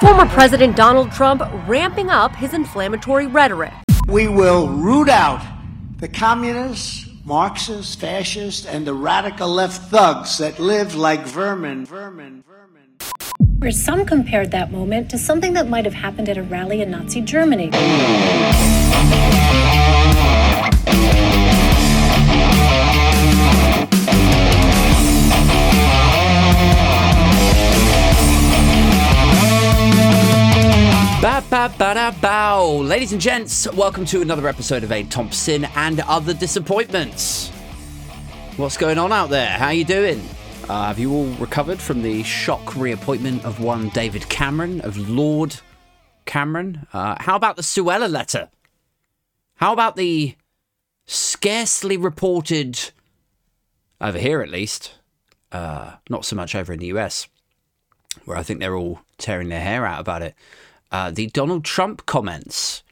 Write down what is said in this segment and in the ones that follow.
Former President Donald Trump ramping up his inflammatory rhetoric. We will root out the communists, Marxists, fascists, and the radical left thugs that live like vermin. Where some compared that moment to something that might have happened at a rally in Nazi Germany. Ba-ba-ba-da-bow. Ladies and gents, welcome to another episode of Aid Thompson and Other Disappointments. What's going on out there? How you doing? Have you all recovered from the shock reappointment of one David Cameron, of Lord Cameron? How about the Suella letter? How about the scarcely reported, over here at least, not so much over in the US, where I think they're all tearing their hair out about it, the Donald Trump comments,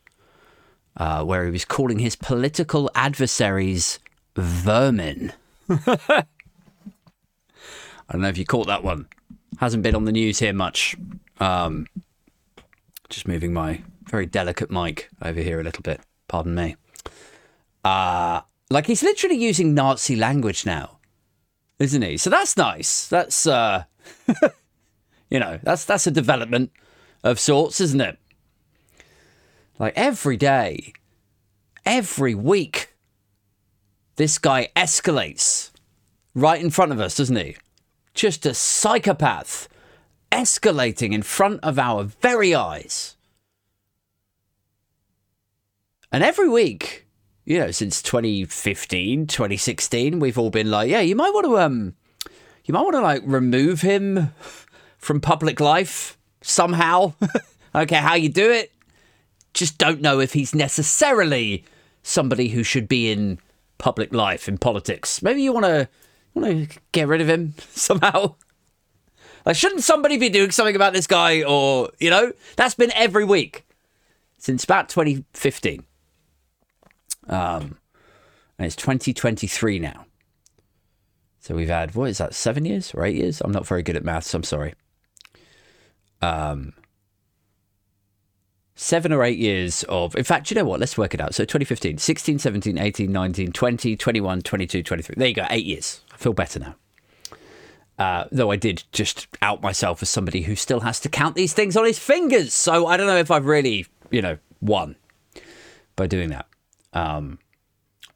where he was calling his political adversaries vermin. I don't know if you caught that one. Hasn't been on the news here much. Just moving my very delicate mic over here a little bit. Pardon me. Like, he's literally using Nazi language now, isn't he? So that's nice. That's, you know, that's a development of sorts, isn't it? Like, every day, every week, this guy escalates right in front of us, doesn't he? Just a psychopath escalating in front of our very eyes. And every week, you know, since 2015, 2016, we've all been like, yeah, you might want to like remove him from public life. Somehow, I don't care how you do it, just don't know if he's necessarily somebody who should be in public life, in politics. Maybe you want to get rid of him somehow. Like, shouldn't somebody be doing something about this guy? Or, you know, that's been every week since about 2015. And it's 2023 now. So we've had, what is that, 7 years or 8 years? I'm not very good at maths, I'm sorry. 7 or 8 years of, in fact, you know what? Let's work it out. So 2015, 16, 17, 18, 19, 20, 21, 22, 23. There you go. 8 years. I feel better now. Though I did just out myself as somebody who still has to count these things on his fingers. So I don't know if I've really, you know, won by doing that.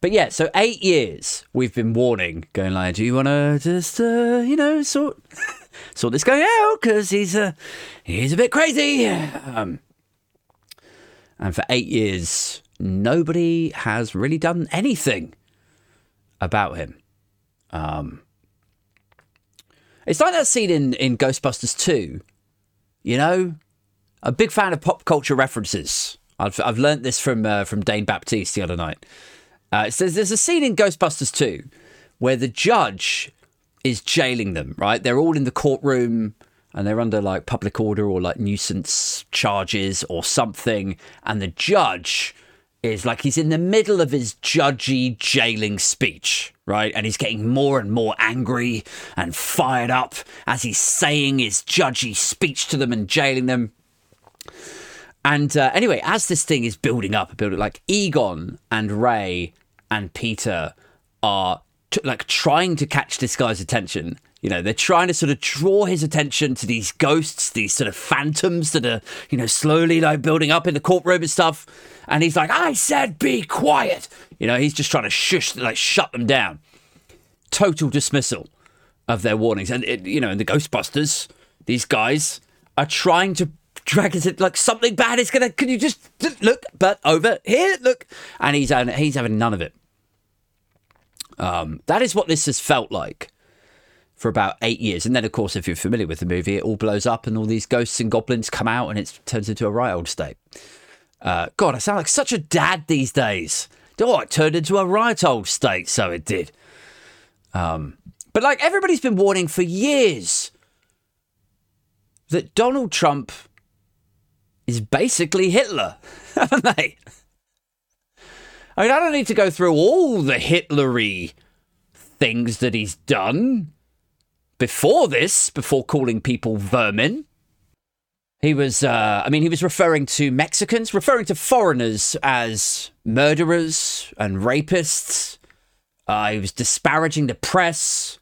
But yeah, so 8 years we've been warning, going like, do you want to just, you know, sort this guy out, because he's a bit crazy. And for 8 years, nobody has really done anything about him. It's like that scene in Ghostbusters 2. You know, a big fan of pop culture references. I've learnt this from Dane Baptiste the other night. It says there's a scene in Ghostbusters 2 where the judge is jailing them, right? They're all in the courtroom and they're under like public order or like nuisance charges or something. And the judge is like, he's in the middle of his judgy jailing speech, right? And he's getting more and more angry and fired up as he's saying his judgy speech to them and jailing them. And anyway, as this thing is building up, like Egon and Ray and Peter are like trying to catch this guy's attention. You know, they're trying to sort of draw his attention to these ghosts, these sort of phantoms that are, you know, slowly like building up in the courtroom and stuff. And he's like, I said, be quiet. You know, he's just trying to shut them down. Total dismissal of their warnings. And, you know, in the Ghostbusters, these guys are trying to drag it, like something bad is going to, can you just look, but over here, look. And he's having none of it. That is what this has felt like for about 8 years. And then, of course, if you're familiar with the movie, it all blows up and all these ghosts and goblins come out and it turns into a right old state. God, I sound like such a dad these days. Oh, it turned into a right old state, so it did. But like everybody's been warning for years that Donald Trump is basically Hitler, haven't they? I mean, I don't need to go through all the Hitlery things that he's done before this, before calling people vermin. He was, I mean, he was referring to Mexicans, referring to foreigners as murderers and rapists. He was disparaging the press.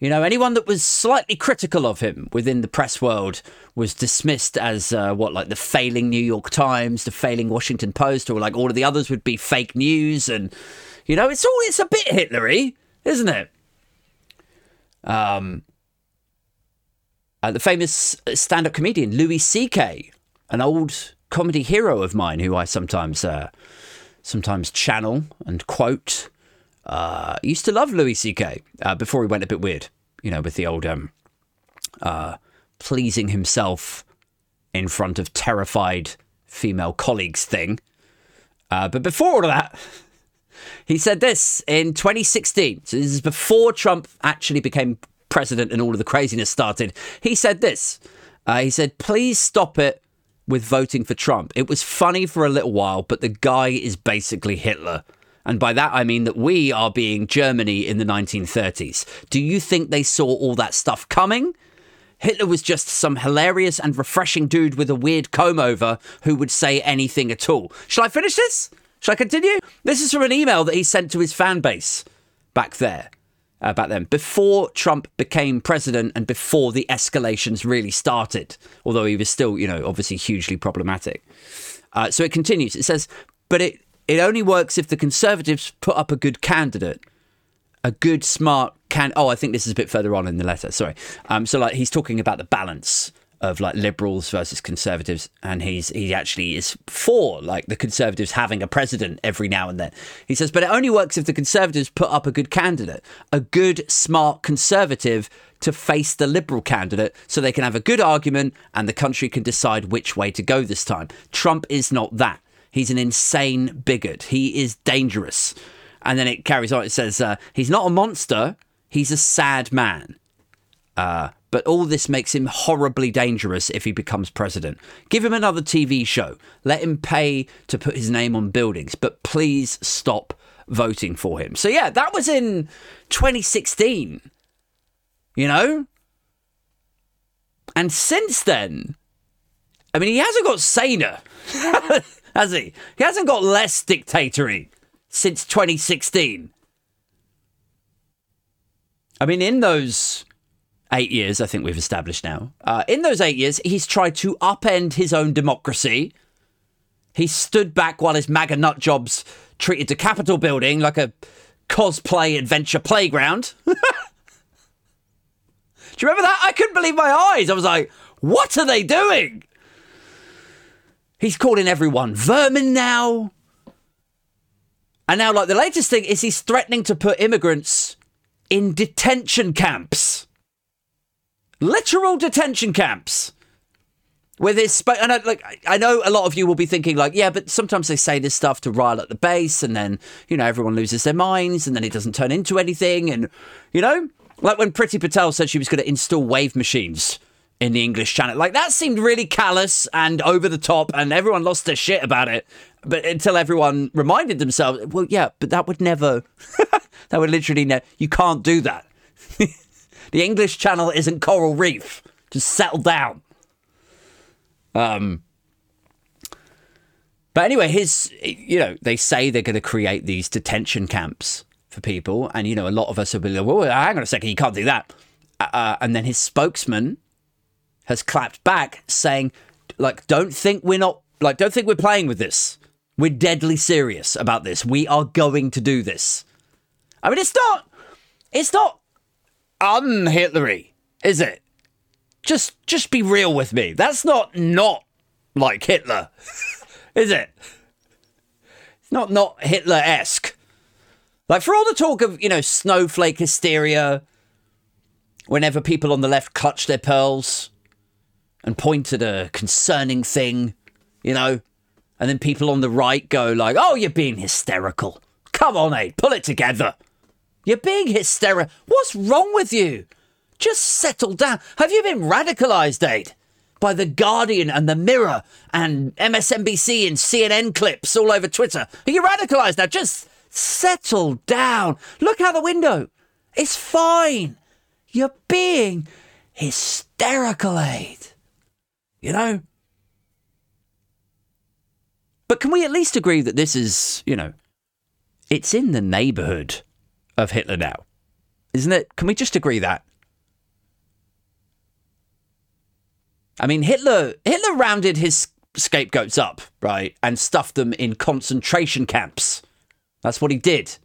You know, anyone that was slightly critical of him within the press world was dismissed as, like the failing New York Times, the failing Washington Post, or like all of the others would be fake news. And, you know, it's a bit Hitler-y, isn't it? The famous stand-up comedian Louis C.K., an old comedy hero of mine who I sometimes channel and quote. Used to love Louis C.K. Before he went a bit weird, you know, with the old pleasing himself in front of terrified female colleagues thing. But before all of that, he said this in 2016. So this is before Trump actually became president and all of the craziness started. He said this. He said, please stop it with voting for Trump. It was funny for a little while, but the guy is basically Hitler. And by that, I mean that we are being Germany in the 1930s. Do you think they saw all that stuff coming? Hitler was just some hilarious and refreshing dude with a weird comb over who would say anything at all. Shall I finish this? Shall I continue? This is from an email that he sent to his fan base back there. Back then, before Trump became president and before the escalations really started, although he was still, you know, obviously hugely problematic. So it continues. It says, but it only works if the Conservatives put up a good candidate, a good, smart candidate. Oh, I think this is a bit further on in the letter. Sorry. So like he's talking about the balance of like liberals versus Conservatives. And he actually is for like the Conservatives having a president every now and then. He says, but it only works if the Conservatives put up a good candidate, a good, smart Conservative to face the Liberal candidate so they can have a good argument and the country can decide which way to go this time. Trump is not that. He's an insane bigot. He is dangerous. And then it carries on. It says, he's not a monster. He's a sad man. But all this makes him horribly dangerous if he becomes president. Give him another TV show. Let him pay to put his name on buildings. But please stop voting for him. So, yeah, that was in 2016, you know? And since then, I mean, he hasn't got saner, has he? He hasn't got less dictatory since 2016. I mean, in those 8 years, I think we've established now. In those 8 years, he's tried to upend his own democracy. He stood back while his MAGA nut jobs treated the Capitol building like a cosplay adventure playground. Do you remember that? I couldn't believe my eyes. I was like, what are they doing? He's calling everyone vermin now. And now, like, the latest thing is he's threatening to put immigrants in detention camps. Literal detention camps with his and I know a lot of you will be thinking like, yeah, but sometimes they say this stuff to rile at the base and then, you know, everyone loses their minds and then it doesn't turn into anything. And, you know, like when Priti Patel said she was going to install wave machines in the English Channel, like that seemed really callous and over the top and everyone lost their shit about it. But until everyone reminded themselves, well, yeah, but that would never, that would literally never, you can't do that. The English Channel isn't Coral Reef. Just settle down. But anyway, you know, they say they're going to create these detention camps for people. And, you know, a lot of us will be like, well, hang on a second, you can't do that. And then his spokesman has clapped back saying, like, don't think we're playing with this. We're deadly serious about this. We are going to do this. I mean, it's not un-Hitlery, is it? Just be real with me. That's not like Hitler, is it? It's not Hitler-esque. Like, for all the talk of, you know, snowflake hysteria, whenever people on the left clutch their pearls and point at a concerning thing, you know, and then people on the right go like, oh, you're being hysterical. Come on, Aid, pull it together. You're being hysterical. What's wrong with you? Just settle down. Have you been radicalized, Aid, by The Guardian and The Mirror and MSNBC and CNN clips all over Twitter? Are you radicalized now? Just settle down. Look out the window. It's fine. You're being hysterical, Aid. you know? But can we at least agree that this is, you know, it's in the neighborhood of Hitler now, isn't it? Can we just agree that? I mean, Hitler rounded his scapegoats up, right, and stuffed them in concentration camps. That's what he did.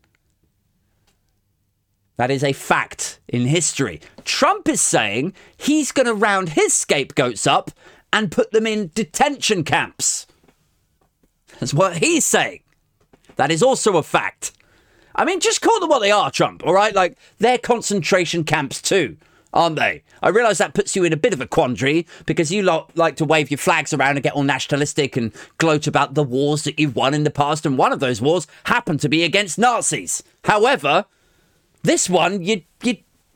That is a fact in history. Trump is saying he's going to round his scapegoats up and put them in detention camps. That's what he's saying. That is also a fact. I mean, just call them what they are, Trump, all right? Like, they're concentration camps too, aren't they? I realise that puts you in a bit of a quandary because you lot like to wave your flags around and get all nationalistic and gloat about the wars that you've won in the past, and one of those wars happened to be against Nazis. However, this one, you're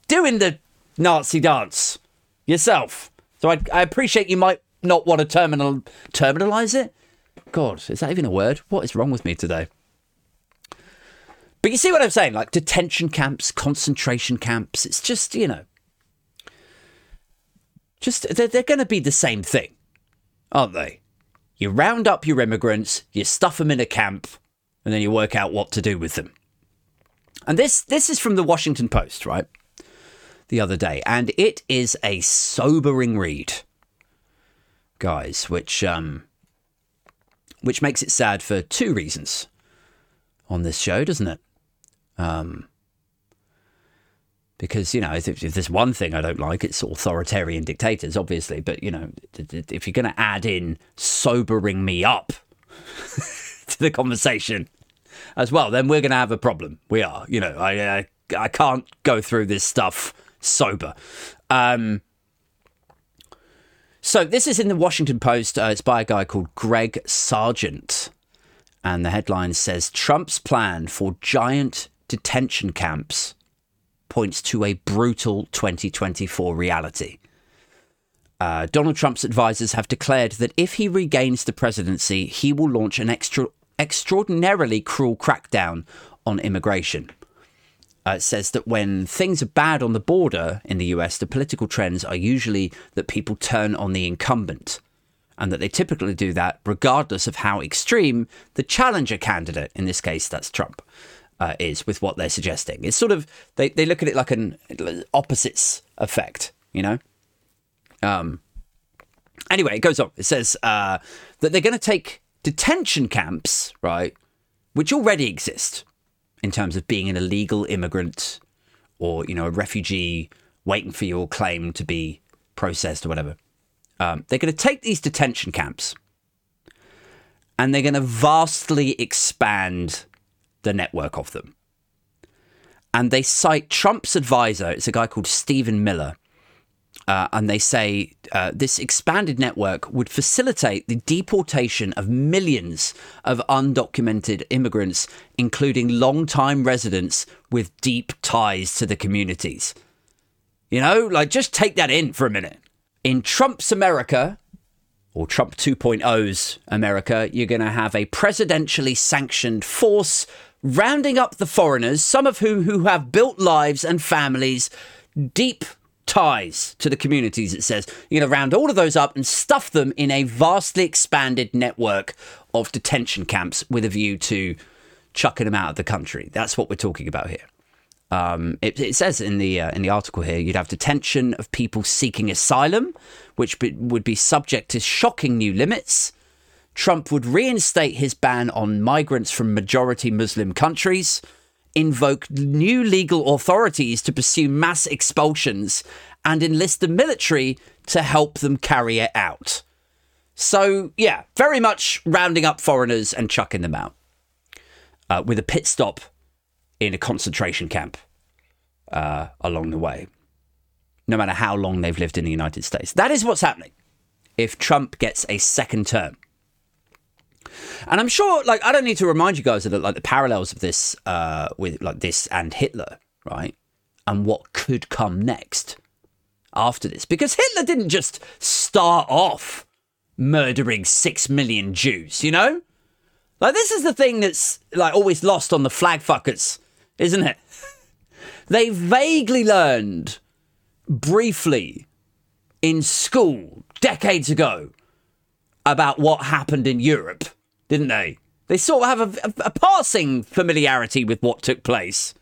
doing the Nazi dance yourself. So I appreciate you might not want to terminalise it. God, is that even a word? What is wrong with me today? But you see what I'm saying? Like detention camps, concentration camps. It's just, you know, just they're going to be the same thing, aren't they? You round up your immigrants, you stuff them in a camp, and then you work out what to do with them. And this is from the Washington Post, right? The other day. And it is a sobering read, guys, which makes it sad for two reasons on this show, doesn't it? Because, you know, if there's one thing I don't like, it's authoritarian dictators, obviously. But, you know, if you're going to add in sobering me up to the conversation as well, then we're going to have a problem. We are, you know, I can't go through this stuff sober. So this is in the Washington Post. It's by a guy called Greg Sargent. And the headline says, Trump's plan for giant detention camps points to a brutal 2024 reality. Donald Trump's advisors have declared that if he regains the presidency, he will launch an extraordinarily cruel crackdown on immigration. It says that when things are bad on the border in the US, the political trends are usually that people turn on the incumbent, and that they typically do that regardless of how extreme the challenger candidate, in this case, that's Trump, is with what they're suggesting. It's sort of, they look at it like an opposites effect, you know? Anyway, it goes on. It says that they're going to take detention camps, right, which already exist, in terms of being an illegal immigrant or, you know, a refugee waiting for your claim to be processed or whatever. They're going to take these detention camps and they're going to vastly expand the network of them. And they cite Trump's advisor. It's a guy called Stephen Miller. And they say this expanded network would facilitate the deportation of millions of undocumented immigrants, including longtime residents with deep ties to the communities. You know, like, just take that in for a minute. In Trump's America, or Trump 2.0's America, you're going to have a presidentially sanctioned force rounding up the foreigners, some of who have built lives and families, deep ties to the communities, it says. You're going to round all of those up and stuff them in a vastly expanded network of detention camps with a view to chucking them out of the country. That's what we're talking about here. It says in the article here, you'd have detention of people seeking asylum, which would be subject to shocking new limits. Trump would reinstate his ban on migrants from majority Muslim countries, invoke new legal authorities to pursue mass expulsions, and enlist the military to help them carry it out. So, yeah, very much rounding up foreigners and chucking them out with a pit stop in a concentration camp along the way, no matter how long they've lived in the United States. That is what's happening if Trump gets a second term. And I'm sure, like, I don't need to remind you guys of the parallels of this with like this and Hitler, right? And what could come next after this, because Hitler didn't just start off murdering 6 million Jews, you know? Like, this is the thing that's like always lost on the flag fuckers, isn't it? They vaguely learned briefly in school decades ago about what happened in Europe, didn't they? They sort of have a passing familiarity with what took place.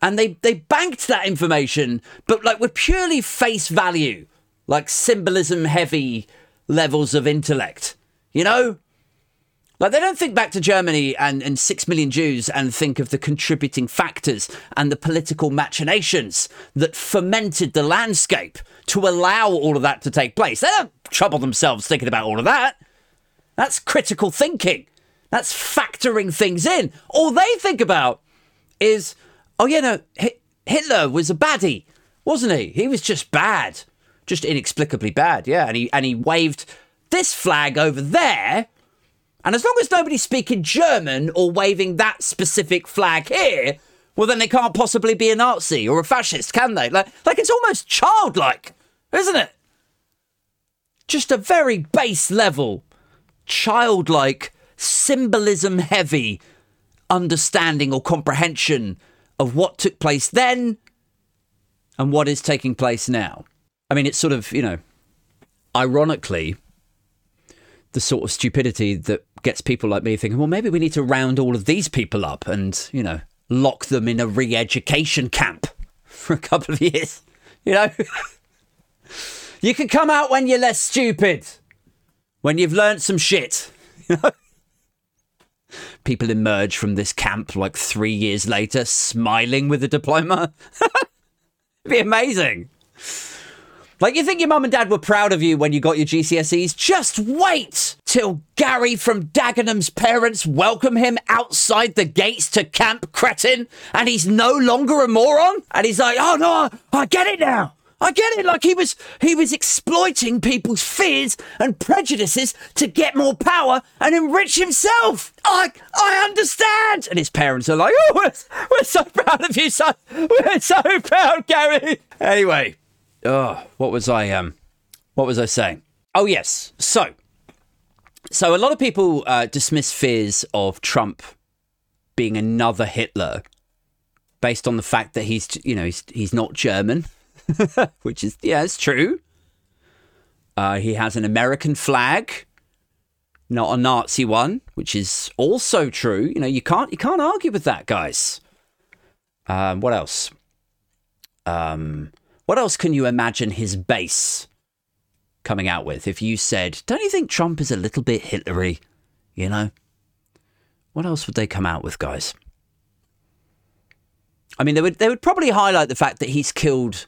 And they banked that information, but like with purely face value, like symbolism heavy levels of intellect, you know? Like they don't think back to Germany and 6 million Jews and think of the contributing factors and the political machinations that fermented the landscape to allow all of that to take place. They don't trouble themselves thinking about all of that. That's critical thinking. That's factoring things in. All they think about is, oh yeah, no, Hitler was a baddie, wasn't he? He was just bad, just inexplicably bad, yeah. And he waved this flag over there. And as long as nobody's speaking German or waving that specific flag here, well, then they can't possibly be a Nazi or a fascist, can they? Like it's almost childlike, isn't it? Just a very base level, childlike, symbolism-heavy understanding or comprehension of what took place then and what is taking place now. I mean, it's sort of, you know, ironically, the sort of stupidity that gets people like me thinking, well, maybe we need to round all of these people up and, you know, lock them in a re-education camp for a couple of years. You know, you can come out when you're less stupid, when you've learned some shit, you know. People emerge from this camp like 3 years later, smiling with a diploma. It'd be amazing. Like, you think your mum and dad were proud of you when you got your GCSEs? Just wait till Gary from Dagenham's parents welcome him outside the gates to Camp Cretin and he's no longer a moron. And he's like, oh, no, I get it now. I get it. Like, he was exploiting people's fears and prejudices to get more power and enrich himself. I understand. And his parents are like, oh, we're so proud of you, son. We're so proud, Gary. Anyway. Oh, what was I saying? Oh, yes. So a lot of people dismiss fears of Trump being another Hitler based on the fact that he's, you know, he's not German, which is, yeah, it's true. He has an American flag, not a Nazi one, which is also true. You know, you can't argue with that, guys. What else? What else can you imagine his base coming out with? If you said, don't you think Trump is a little bit Hitlery? You know, what else would they come out with, guys? I mean, they would probably highlight the fact that he's killed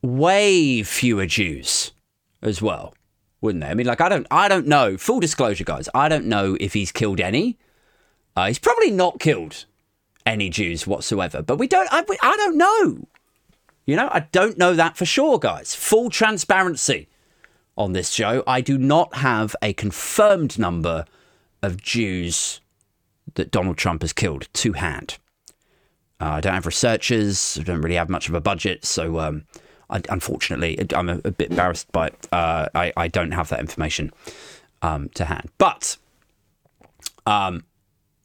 way fewer Jews as well, wouldn't they? I mean, like, I don't know. Full disclosure, guys, I don't know if he's killed any. He's probably not killed any Jews whatsoever, but I don't know. You know, I don't know that for sure, guys. Full transparency on this show. I do not have a confirmed number of Jews that Donald Trump has killed to hand. I don't have researchers. I don't really have much of a budget. So, unfortunately, I'm a bit embarrassed by it. I don't have that information to hand. But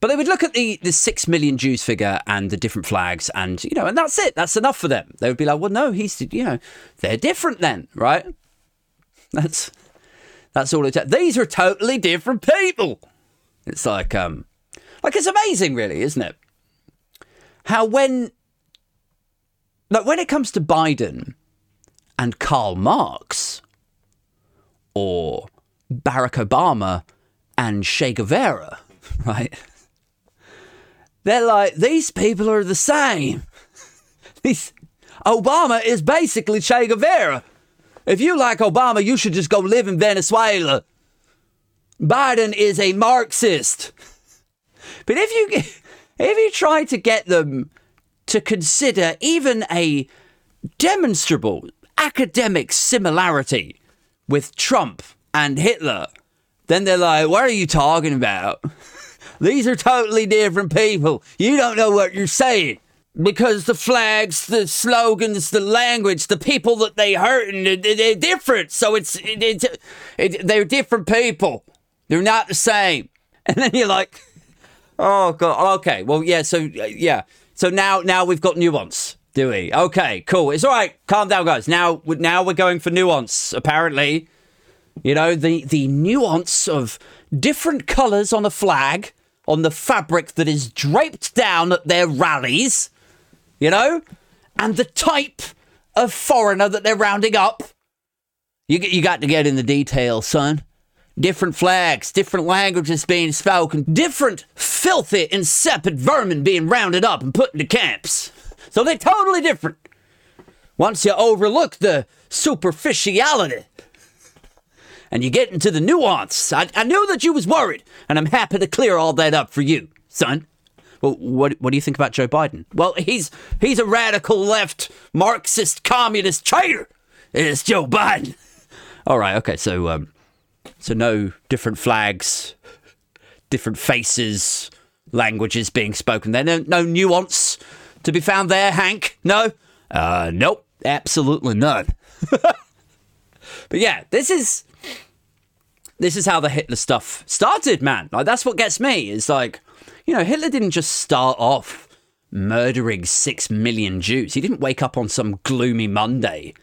they would look at the 6 million Jews figure and the different flags and, you know, and that's it. That's enough for them. They would be like, well, no, he's, you know, they're different then, right? That's all. These are totally different people. It's like it's amazing, really, isn't it? How when it comes to Biden and Karl Marx or Barack Obama and Che Guevara, right? They're like, these people are the same. Obama is basically Che Guevara. If you like Obama, you should just go live in Venezuela. Biden is a Marxist. But if you try to get them to consider even a demonstrable academic similarity with Trump and Hitler, then they're like, what are you talking about? These are totally different people. You don't know what you're saying because the flags, the slogans, the language, the people that they hurt, and they're different. So they're different people. They're not the same. And then you're like, oh, God. Okay. Well, yeah. So, yeah. So now we've got nuance, do we? Okay, cool. It's all right. Calm down, guys. Now we're going for nuance, apparently. You know, the nuance of different colours on a flag, on the fabric that is draped down at their rallies, you know, and the type of foreigner that they're rounding up. You got to get in the details, son. Different flags, different languages being spoken, different filthy, insipid vermin being rounded up and put into camps. So they're totally different. Once you overlook the superficiality and you get into the nuance, I knew that you was worried, and I'm happy to clear all that up for you, son. Well, what do you think about Joe Biden? Well, he's a radical left, Marxist, communist traitor. It's Joe Biden. All right, okay, so no different flags, different faces, languages being spoken there. No nuance to be found there, Hank? No? Nope. Absolutely none. But yeah, this is how the Hitler stuff started, man. Like, that's what gets me. It's like, you know, Hitler didn't just start off murdering 6 million Jews. He didn't wake up on some gloomy Monday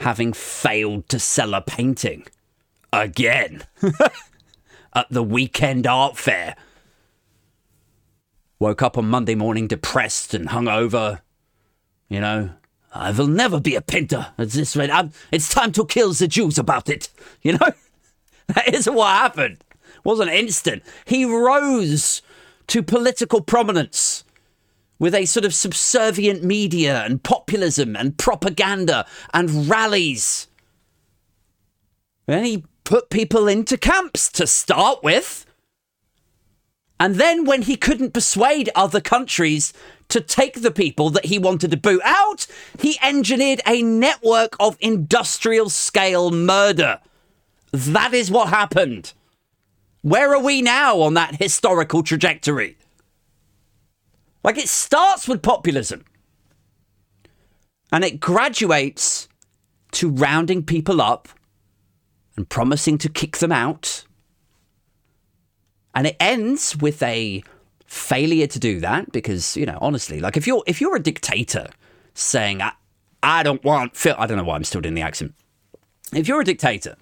having failed to sell a painting again at the weekend art fair. Woke up on Monday morning depressed and hungover. You know, I will never be a painter at this rate. It's time to kill the Jews about it. You know, that isn't what happened. It wasn't instant. He rose to political prominence with a sort of subservient media and populism and propaganda and rallies. And he put people into camps to start with. And then when he couldn't persuade other countries to take the people that he wanted to boot out, he engineered a network of industrial-scale murder. That is what happened. Where are we now on that historical trajectory? Like, it starts with populism. And it graduates to rounding people up and promising to kick them out. And it ends with a failure to do that because, you know, honestly, like, if you're a dictator saying, I don't know why I'm still doing the accent. If you're a dictator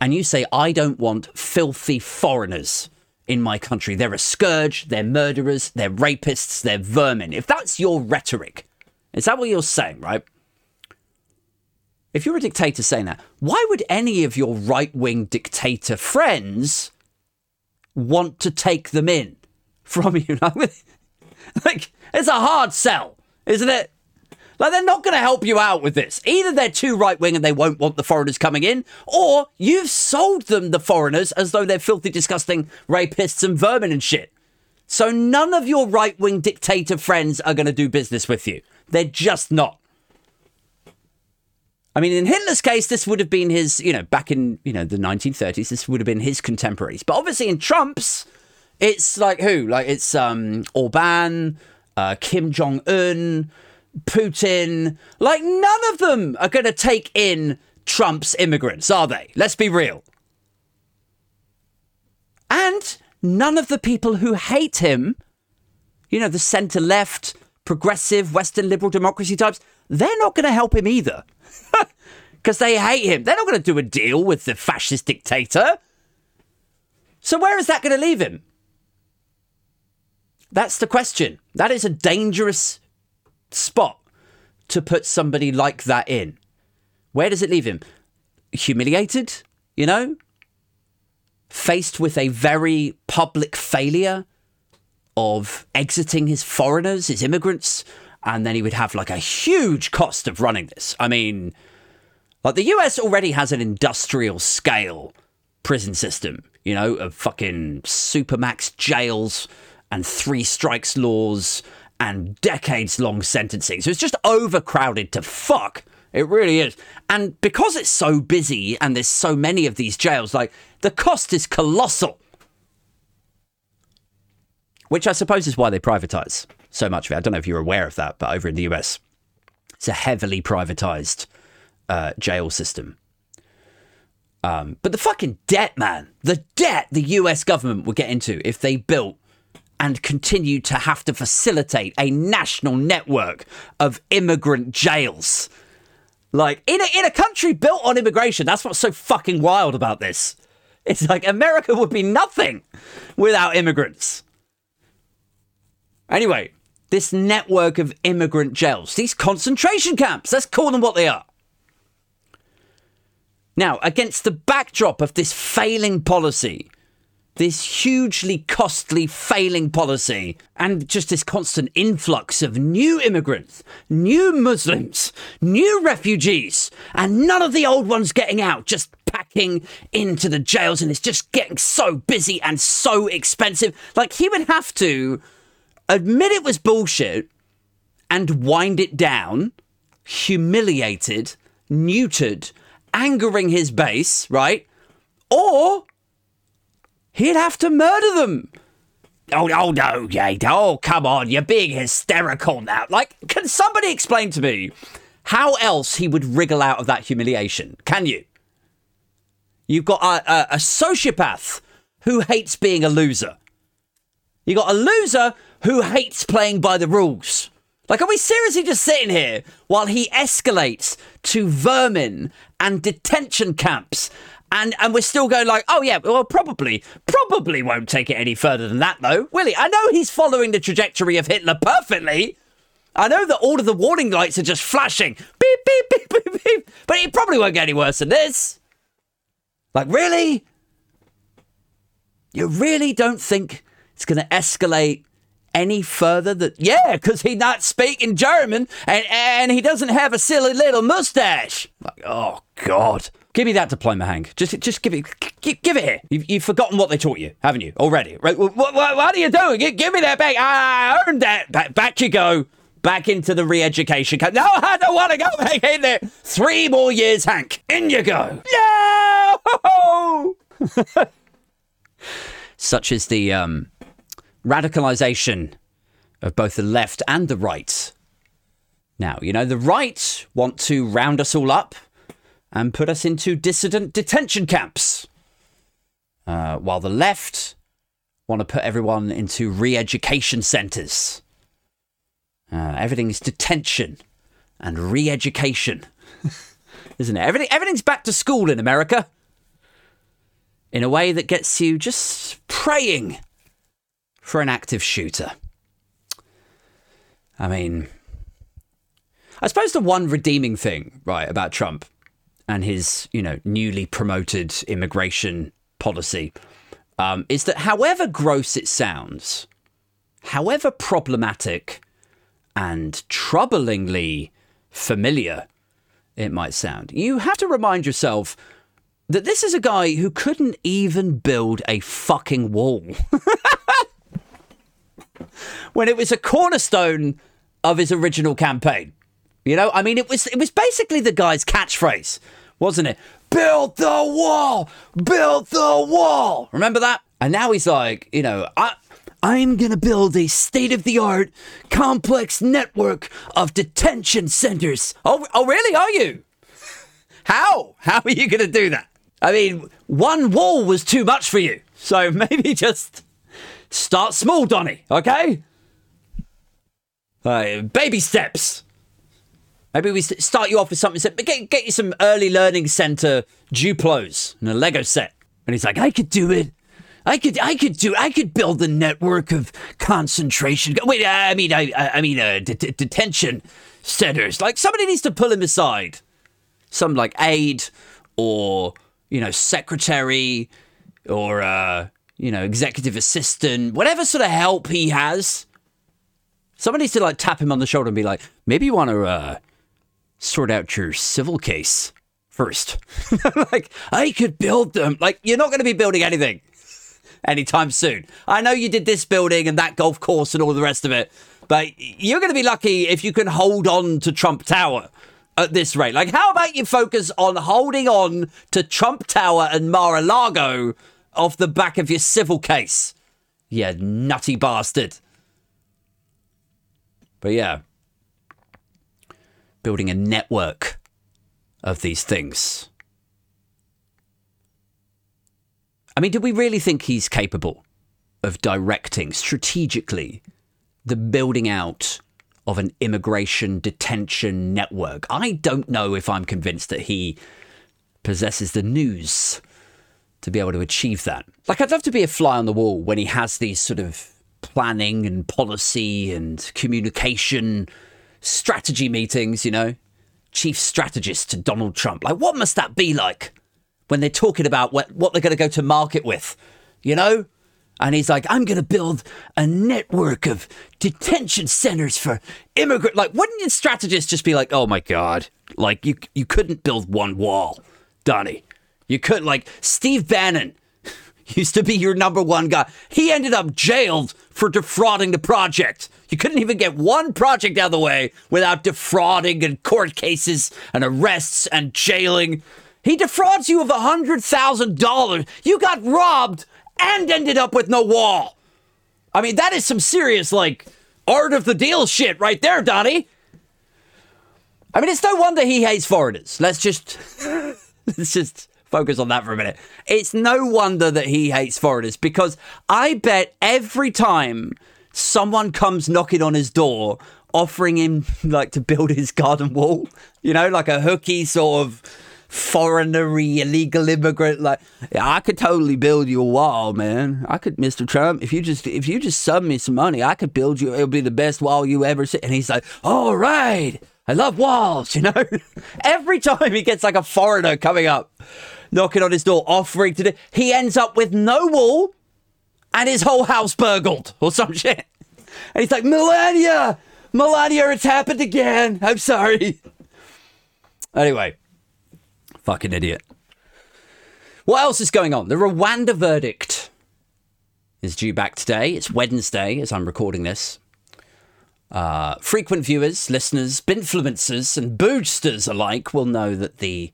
and you say, I don't want filthy foreigners in my country, they're a scourge, they're murderers, they're rapists, they're vermin. If that's your rhetoric, is that what you're saying, right? If you're a dictator saying that, why would any of your right-wing dictator friends want to take them in from you? Like, it's a hard sell, isn't it? Like, they're not going to help you out with this. Either they're too right-wing and they won't want the foreigners coming in, or you've sold them the foreigners as though they're filthy, disgusting rapists and vermin and shit. So none of your right-wing dictator friends are going to do business with you. They're just not. I mean, in Hitler's case, this would have been his, you know, back in, you know, the 1930s, this would have been his contemporaries. But obviously in Trump's, it's like who? Like, it's Orbán, Kim Jong-un, Putin. Like, none of them are going to take in Trump's immigrants, are they? Let's be real. And none of the people who hate him, you know, the centre-left, progressive, Western liberal democracy types, they're not going to help him either. Because they hate him. They're not going to do a deal with the fascist dictator. So where is that going to leave him? That's the question. That is a dangerous spot to put somebody like that in. Where does it leave him? Humiliated, you know? Faced with a very public failure of exiting his foreigners, his immigrants. And then he would have like a huge cost of running this. I mean, like, the US already has an industrial scale prison system, you know, of fucking supermax jails and 3 strikes laws and decades long sentencing. So it's just overcrowded to fuck. It really is. And because it's so busy and there's so many of these jails, like, the cost is colossal. Which I suppose is why they privatise so much of it. I don't know if you're aware of that, but over in the US, it's a heavily privatised jail system. But the fucking debt, man, the debt the US government would get into if they built and continued to have to facilitate a national network of immigrant jails. Like, in a country built on immigration, that's what's so fucking wild about this. It's like America would be nothing without immigrants. Anyway, this network of immigrant jails, these concentration camps, let's call them what they are. Now, against the backdrop of this failing policy, this hugely costly failing policy, and just this constant influx of new immigrants, new Muslims, new refugees, and none of the old ones getting out, just packing into the jails, and it's just getting so busy and so expensive. Like, he would have to admit it was bullshit and wind it down, humiliated, neutered, angering his base, right? Or he'd have to murder them. Oh no, Kate. Oh, come on. You're being hysterical now. Like, can somebody explain to me how else he would wriggle out of that humiliation? Can you? You've got a sociopath who hates being a loser. You got a loser who hates playing by the rules. Like, are we seriously just sitting here while he escalates to vermin and detention camps? And we're still going like, oh yeah, well, probably won't take it any further than that though, will he? I know he's following the trajectory of Hitler perfectly. I know that all of the warning lights are just flashing. Beep, beep, beep, beep, beep. But it probably won't get any worse than this. Like, really? You really don't think it's going to escalate any further? Yeah, because he's not speaking German and he doesn't have a silly little mustache. Like, oh, God. Give me that diploma, Hank. Just give it here. You've forgotten what they taught you, haven't you? Already. Right? What are you doing? Give me that back. I earned that. Back you go. Back into the re-education camp. No, I don't want to go back in there. 3 more years, Hank. In you go. No! Such is the radicalization of both the left and the right. Now, you know, the right want to round us all up and put us into dissident detention camps, while the left want to put everyone into re-education centres. Everything is detention and re-education, isn't it? Everything's back to school in America, in a way that gets you just praying for an active shooter. I mean, I suppose the one redeeming thing, right, about Trump and his, you know, newly promoted immigration policy, is that however gross it sounds, however problematic and troublingly familiar it might sound, you have to remind yourself that this is a guy who couldn't even build a fucking wall when it was a cornerstone of his original campaign. You know, I mean, it was basically the guy's catchphrase, wasn't it? Build the wall! Build the wall! Remember that? And now he's like, you know, I'm going to build a state-of-the-art complex network of detention centers. Oh, really? Are you? How are you going to do that? I mean, one wall was too much for you. So maybe just start small, Donnie, okay? Baby steps. Maybe we start you off with something, get you some early learning center duplos and a Lego set. And he's like, I could do it. I could build a network of concentration. Wait, detention centers. Like, somebody needs to pull him aside. Some like aide or, you know, secretary or, you know, executive assistant, whatever sort of help he has. Somebody needs to like tap him on the shoulder and be like, maybe you want to sort out your civil case first. Like, I could build them. Like, you're not going to be building anything anytime soon. I know you did this building and that golf course and all the rest of it, but you're going to be lucky if you can hold on to Trump Tower at this rate. Like, how about you focus on holding on to Trump Tower and Mar-a-Lago off the back of your civil case, you nutty bastard. But yeah, building a network of these things. I mean, do we really think he's capable of directing strategically the building out of an immigration detention network. I don't know if I'm convinced that he possesses the nous to be able to achieve that. Like, I'd love to be a fly on the wall when he has these sort of planning and policy and communication strategy meetings, you know, chief strategist to Donald Trump. Like, what must that be like when they're talking about what they're going to go to market with, you know? And he's like, I'm going to build a network of detention centers for immigrants. Like, wouldn't your strategist just be like, oh, my God, like, you couldn't build one wall, Donnie. You couldn't, like, Steve Bannon used to be your number one guy. He ended up jailed for defrauding the project. You couldn't even get one project out of the way without defrauding and court cases and arrests and jailing. He defrauds you of $100,000. You got robbed and ended up with no wall. I mean, that is some serious, like, art of the deal shit right there, Donnie. I mean, it's no wonder he hates foreigners. Let's just focus on that for a minute. It's no wonder that he hates foreigners, because I bet every time someone comes knocking on his door offering him, like, to build his garden wall, you know, like a hooky sort of foreignery, illegal immigrant, like, yeah, I could totally build you a wall, man. I could, Mr. Trump, if you just sub me some money, I could build you, it'll be the best wall you ever see. And he's like, all right, I love walls, you know? Every time he gets like a foreigner coming up, knocking on his door, offering to do, he ends up with no wall and his whole house burgled or some shit. And he's like, Melania, it's happened again. I'm sorry. Anyway. Fucking idiot. What else is going on? The Rwanda verdict is due back today. It's Wednesday as I'm recording this. Frequent viewers, listeners, binfluencers and boosters alike will know that the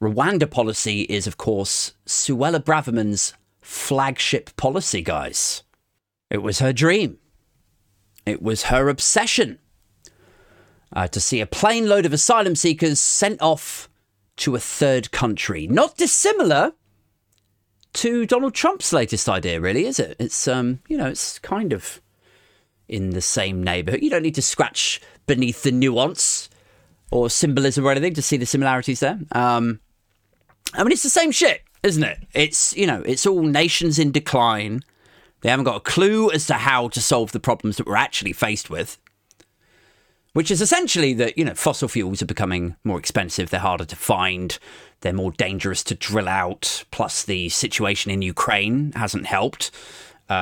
Rwanda policy is, of course, Suella Braverman's flagship policy, guys. It was her dream. It was her obsession to see a plane load of asylum seekers sent off to a third country. Not dissimilar to Donald Trump's latest idea, really, is it? It's, you know, it's kind of in the same neighborhood. You don't need to scratch beneath the nuance or symbolism or anything to see the similarities there. I mean, it's the same shit, isn't it? It's, you know, it's all nations in decline. They haven't got a clue as to how to solve the problems that we're actually faced with, which is essentially that, you know, fossil fuels are becoming more expensive. They're harder to find. They're more dangerous to drill out. Plus, the situation in Ukraine hasn't helped.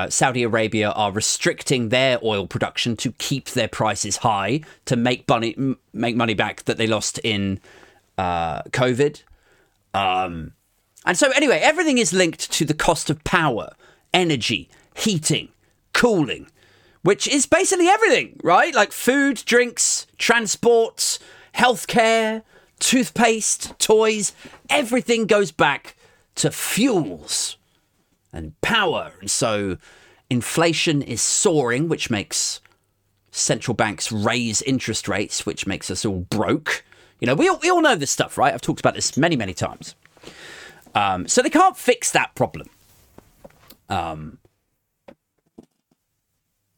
Saudi Arabia are restricting their oil production to keep their prices high, to make money back that they lost in COVID. And so, anyway, everything is linked to the cost of power, energy, heating, cooling, which is basically everything, right? Like food, drinks, transport, healthcare, toothpaste, toys. Everything goes back to fuels and power. And so inflation is soaring, which makes central banks raise interest rates, which makes us all broke. You know, we all know this stuff, right? I've talked about this many, many times. So they can't fix that problem.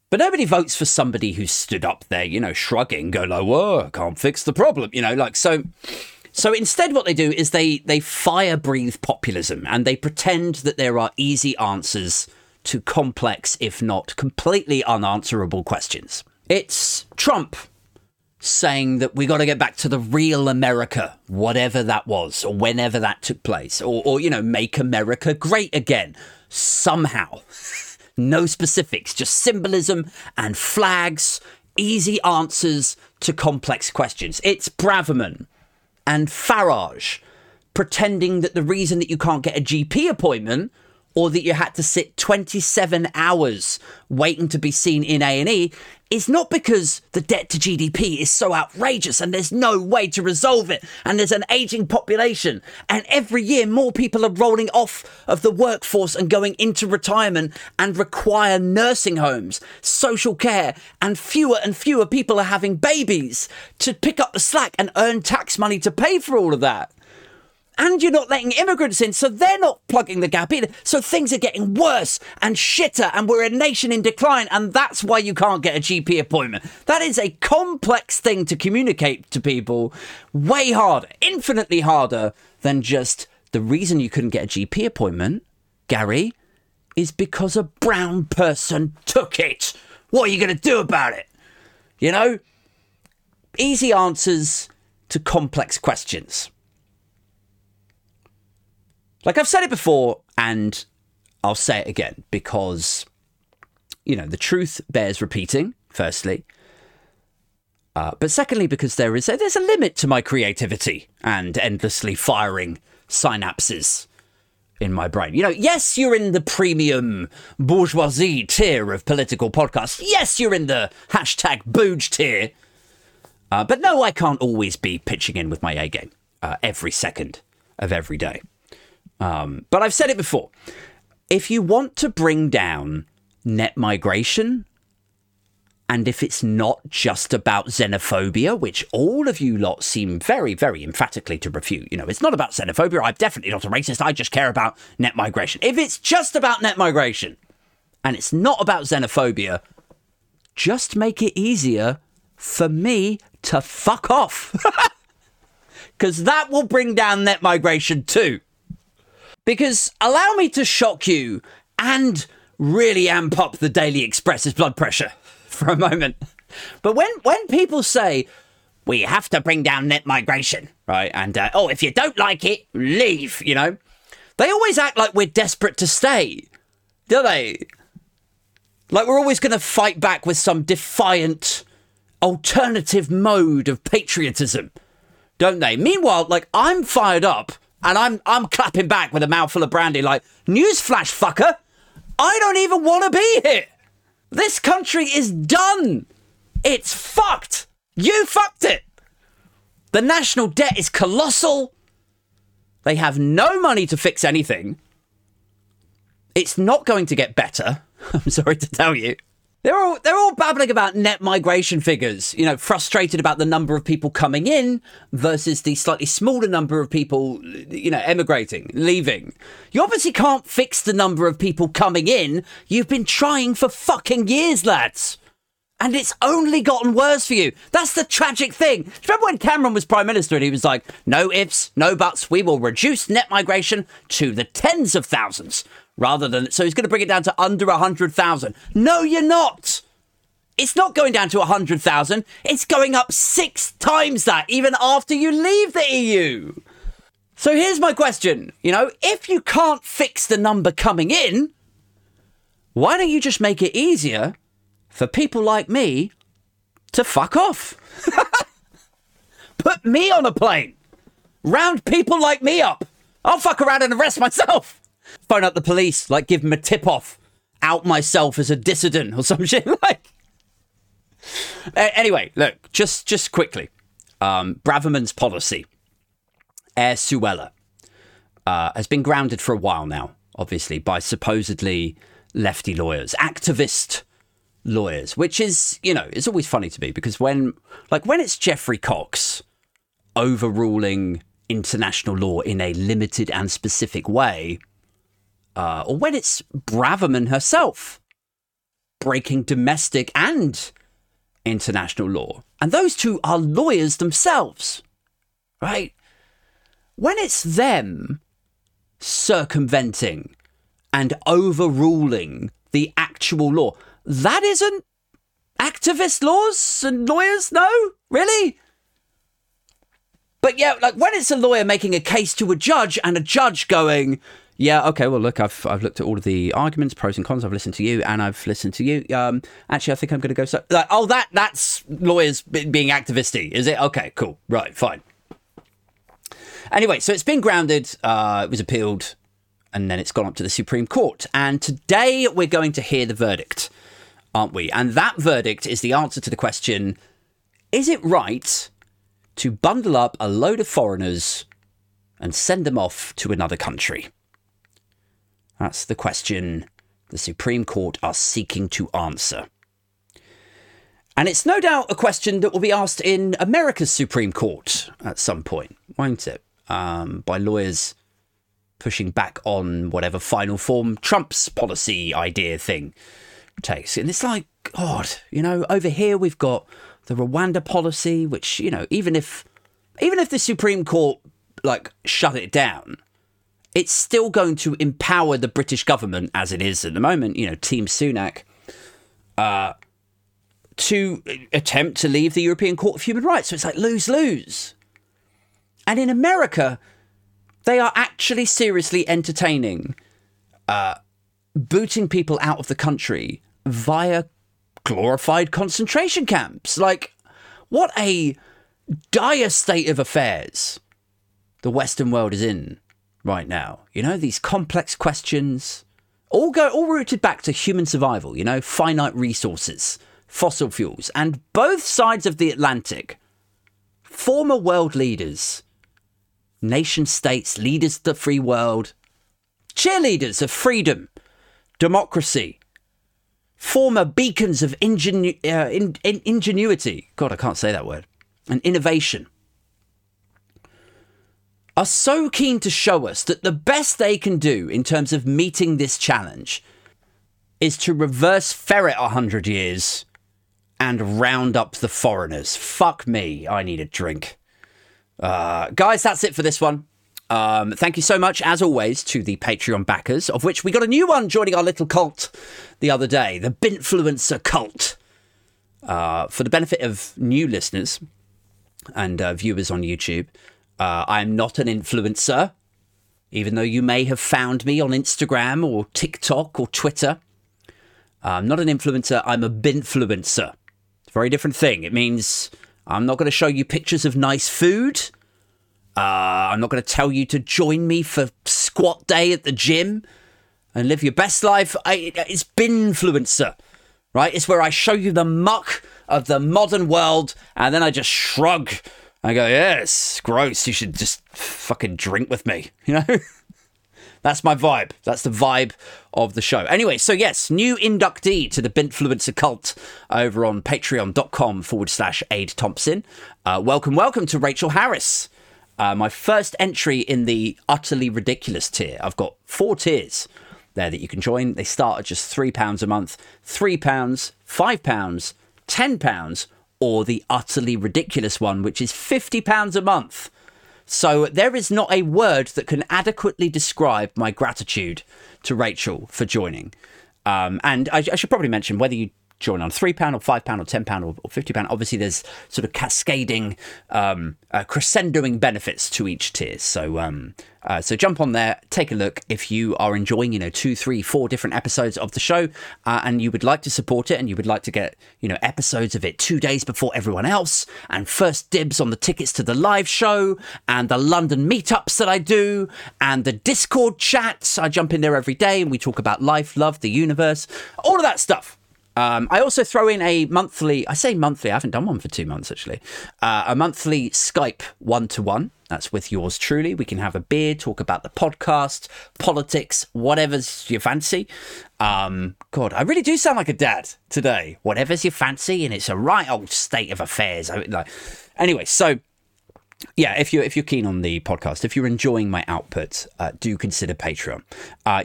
But nobody votes for somebody who stood up there, you know, shrugging, go like, whoa, can't fix the problem, you know, like, so instead what they do is they fire breathe populism, and they pretend that there are easy answers to complex, if not completely unanswerable questions. It's Trump saying that we got to get back to the real America, whatever that was, or whenever that took place, or you know, make America great again, somehow. No specifics, just symbolism and flags, easy answers to complex questions. It's Braverman and Farage pretending that the reason that you can't get a GP appointment, or that you had to sit 27 hours waiting to be seen in A&E, is not because the debt to GDP is so outrageous and there's no way to resolve it, and there's an aging population, and every year more people are rolling off of the workforce and going into retirement and require nursing homes, social care, and fewer people are having babies to pick up the slack and earn tax money to pay for all of that. and you're not letting immigrants in, so they're not plugging the gap either. So things are getting worse and shitter, and we're a nation in decline, and that's why you can't get a GP appointment. That is a complex thing to communicate to people, way harder, infinitely harder than just the reason you couldn't get a GP appointment, Gary, is because a brown person took it. What are you going to do about it? You know, easy answers to complex questions. Like I've said it before, and I'll say it again, because, you know, the truth bears repeating, firstly. But secondly, because there's a limit to my creativity and endlessly firing synapses in my brain. You know, yes, you're in the premium bourgeoisie tier of political podcasts. Yes, you're in the hashtag booge tier. But no, I can't always be pitching in with my A game every second of every day. But I've said it before. If you want to bring down net migration, and if it's not just about xenophobia, which all of you lot seem very, very emphatically to refute, you know, it's not about xenophobia. I'm definitely not a racist. I just care about net migration. If it's just about net migration and it's not about xenophobia, just make it easier for me to fuck off. Because that will bring down net migration too. Because allow me to shock you and really amp up the Daily Express's blood pressure for a moment. But when people say, we have to bring down net migration, right? And, oh, if you don't like it, leave, you know? They always act like we're desperate to stay, do they? Like we're always going to fight back with some defiant alternative mode of patriotism, don't they? Meanwhile, like, I'm fired up and I'm clapping back with a mouthful of brandy like, newsflash, fucker, I don't even want to be here. This country is done. It's fucked. You fucked it. The national debt is colossal. They have no money to fix anything. It's not going to get better. I'm sorry to tell you. They're all babbling about net migration figures, you know, frustrated about the number of people coming in versus the slightly smaller number of people, you know, emigrating, leaving. You obviously can't fix the number of people coming in. You've been trying for fucking years, lads. And it's only gotten worse for you. That's the tragic thing. Do you remember when Cameron was Prime Minister and he was like, no ifs, no buts, we will reduce net migration to the tens of thousands rather than... So he's going to bring it down to under 100,000. No, you're not. It's not going down to 100,000. It's going up 6 times that even after you leave the EU. So here's my question. You know, if you can't fix the number coming in, why don't you just make it easier for people like me to fuck off? Put me on a plane. Round people like me up. I'll fuck around and arrest myself. Phone up the police, like give them a tip off. Out myself as a dissident or some shit like. Anyway, look, just quickly. Braverman's policy, Suella, has been grounded for a while now, obviously, by supposedly lefty lawyers, activist lawyers, which is, you know, it's always funny to me because when it's Jeffrey Cox overruling international law in a limited and specific way, or when it's Braverman herself breaking domestic and international law, and those two are lawyers themselves, right? When it's them circumventing and overruling the actual law, that isn't activist laws and lawyers, no? Really? But yeah, like when it's a lawyer making a case to a judge and a judge going, yeah, okay, well, look, I've looked at all of the arguments, pros and cons, I've listened to you and I've listened to you. Actually, I think I'm going to go... So like, oh, that's lawyers being activisty, is it? Okay, cool, right, fine. Anyway, so it's been grounded, it was appealed, and then it's gone up to the Supreme Court. And today we're going to hear the verdict, aren't we? And that verdict is the answer to the question, is it right to bundle up a load of foreigners and send them off to another country? That's the question the Supreme Court are seeking to answer. And it's no doubt a question that will be asked in America's Supreme Court at some point, won't it? by lawyers pushing back on whatever final form Trump's policy idea thing takes. And it's like, God, you know, over here we've got the Rwanda policy, which, you know, even if the Supreme Court, like, shut it down, it's still going to empower the British government, as it is at the moment, you know, Team Sunak, to attempt to leave the European Court of Human Rights. So it's like lose-lose. And in America, they are actually seriously entertaining booting people out of the country via glorified concentration camps. Like, what a dire state of affairs the Western world is in right now. You know, these complex questions all rooted back to human survival, you know, finite resources, fossil fuels, and both sides of the Atlantic, former world leaders, nation states, leaders of the free world, cheerleaders of freedom, democracy, former beacons of ingenuity. God, I can't say that word. And innovation are so keen to show us that the best they can do in terms of meeting this challenge is to reverse ferret 100 years and round up the foreigners. Fuck me, I need a drink. Guys, that's it for this one. Thank you so much, as always, to the Patreon backers, of which we got a new one joining our little cult the other day, the Binfluencer cult. For the benefit of new listeners and viewers on YouTube, I am not an influencer, even though you may have found me on Instagram or TikTok or Twitter. I'm not an influencer, I'm a binfluencer. It's a very different thing. It means I'm not going to show you pictures of nice food. I'm not going to tell you to join me for squat day at the gym and live your best life. It's binfluencer, right? It's where I show you the muck of the modern world and then I just shrug. I go, yes, gross. You should just fucking drink with me, you know? That's my vibe. That's the vibe of the show. Anyway, so yes, new inductee to the Bintfluencer cult over on patreon.com/AideThompson. Welcome to Rachel Harris. My first entry in the utterly ridiculous tier. I've got 4 tiers there that you can join. They start at just £3 a month, £3, £5, £10, or the utterly ridiculous one, which is £50 a month. So there is not a word that can adequately describe my gratitude to Rachel for joining. And I should probably mention, whether you join on £3 or £5 or £10 or £50, obviously there's sort of cascading, crescendoing benefits to each tier. So jump on there, take a look. If you are enjoying, you know, 2, 3, 4 different episodes of the show and you would like to support it and you would like to get, you know, episodes of it 2 days before everyone else and first dibs on the tickets to the live show and the London meetups that I do and the Discord chats. I jump in there every day and we talk about life, love, the universe, all of that stuff. I also throw in a monthly, I say monthly, I haven't done one for 2 months actually, a monthly Skype one-to-one. That's with yours truly. We can have a beer, talk about the podcast, politics, whatever's your fancy. God, I really do sound like a dad today. Whatever's your fancy, and it's a right old state of affairs. Anyway, so yeah, if you're keen on the podcast, if you're enjoying my output, do consider Patreon.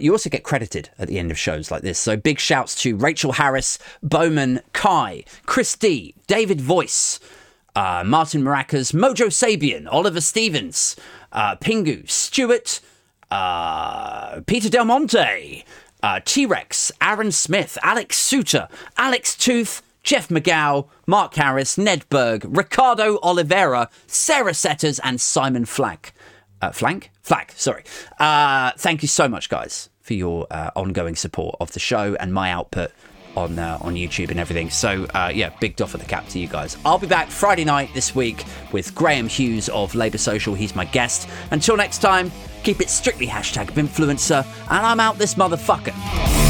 You also get credited at the end of shows like this. So big shouts to Rachel Harris, Bowman, Kai, Chris D, David Voice, Martin Maracas, Mojo Sabian, Oliver Stevens, Pingu, Stewart, Peter Del Monte, T-Rex, Aaron Smith, Alex Suter, Alex Tooth, Jeff McGow, Mark Harris, Ned Berg, Ricardo Oliveira, Sarah Setters, and Simon Flack. Flack, sorry. Thank you so much, guys, for your ongoing support of the show and my output on YouTube and everything. So, yeah, big doff of the cap to you guys. I'll be back Friday night this week with Graham Hughes of Labour Social. He's my guest. Until next time, keep it strictly #Binfluencer, and I'm out this motherfucker.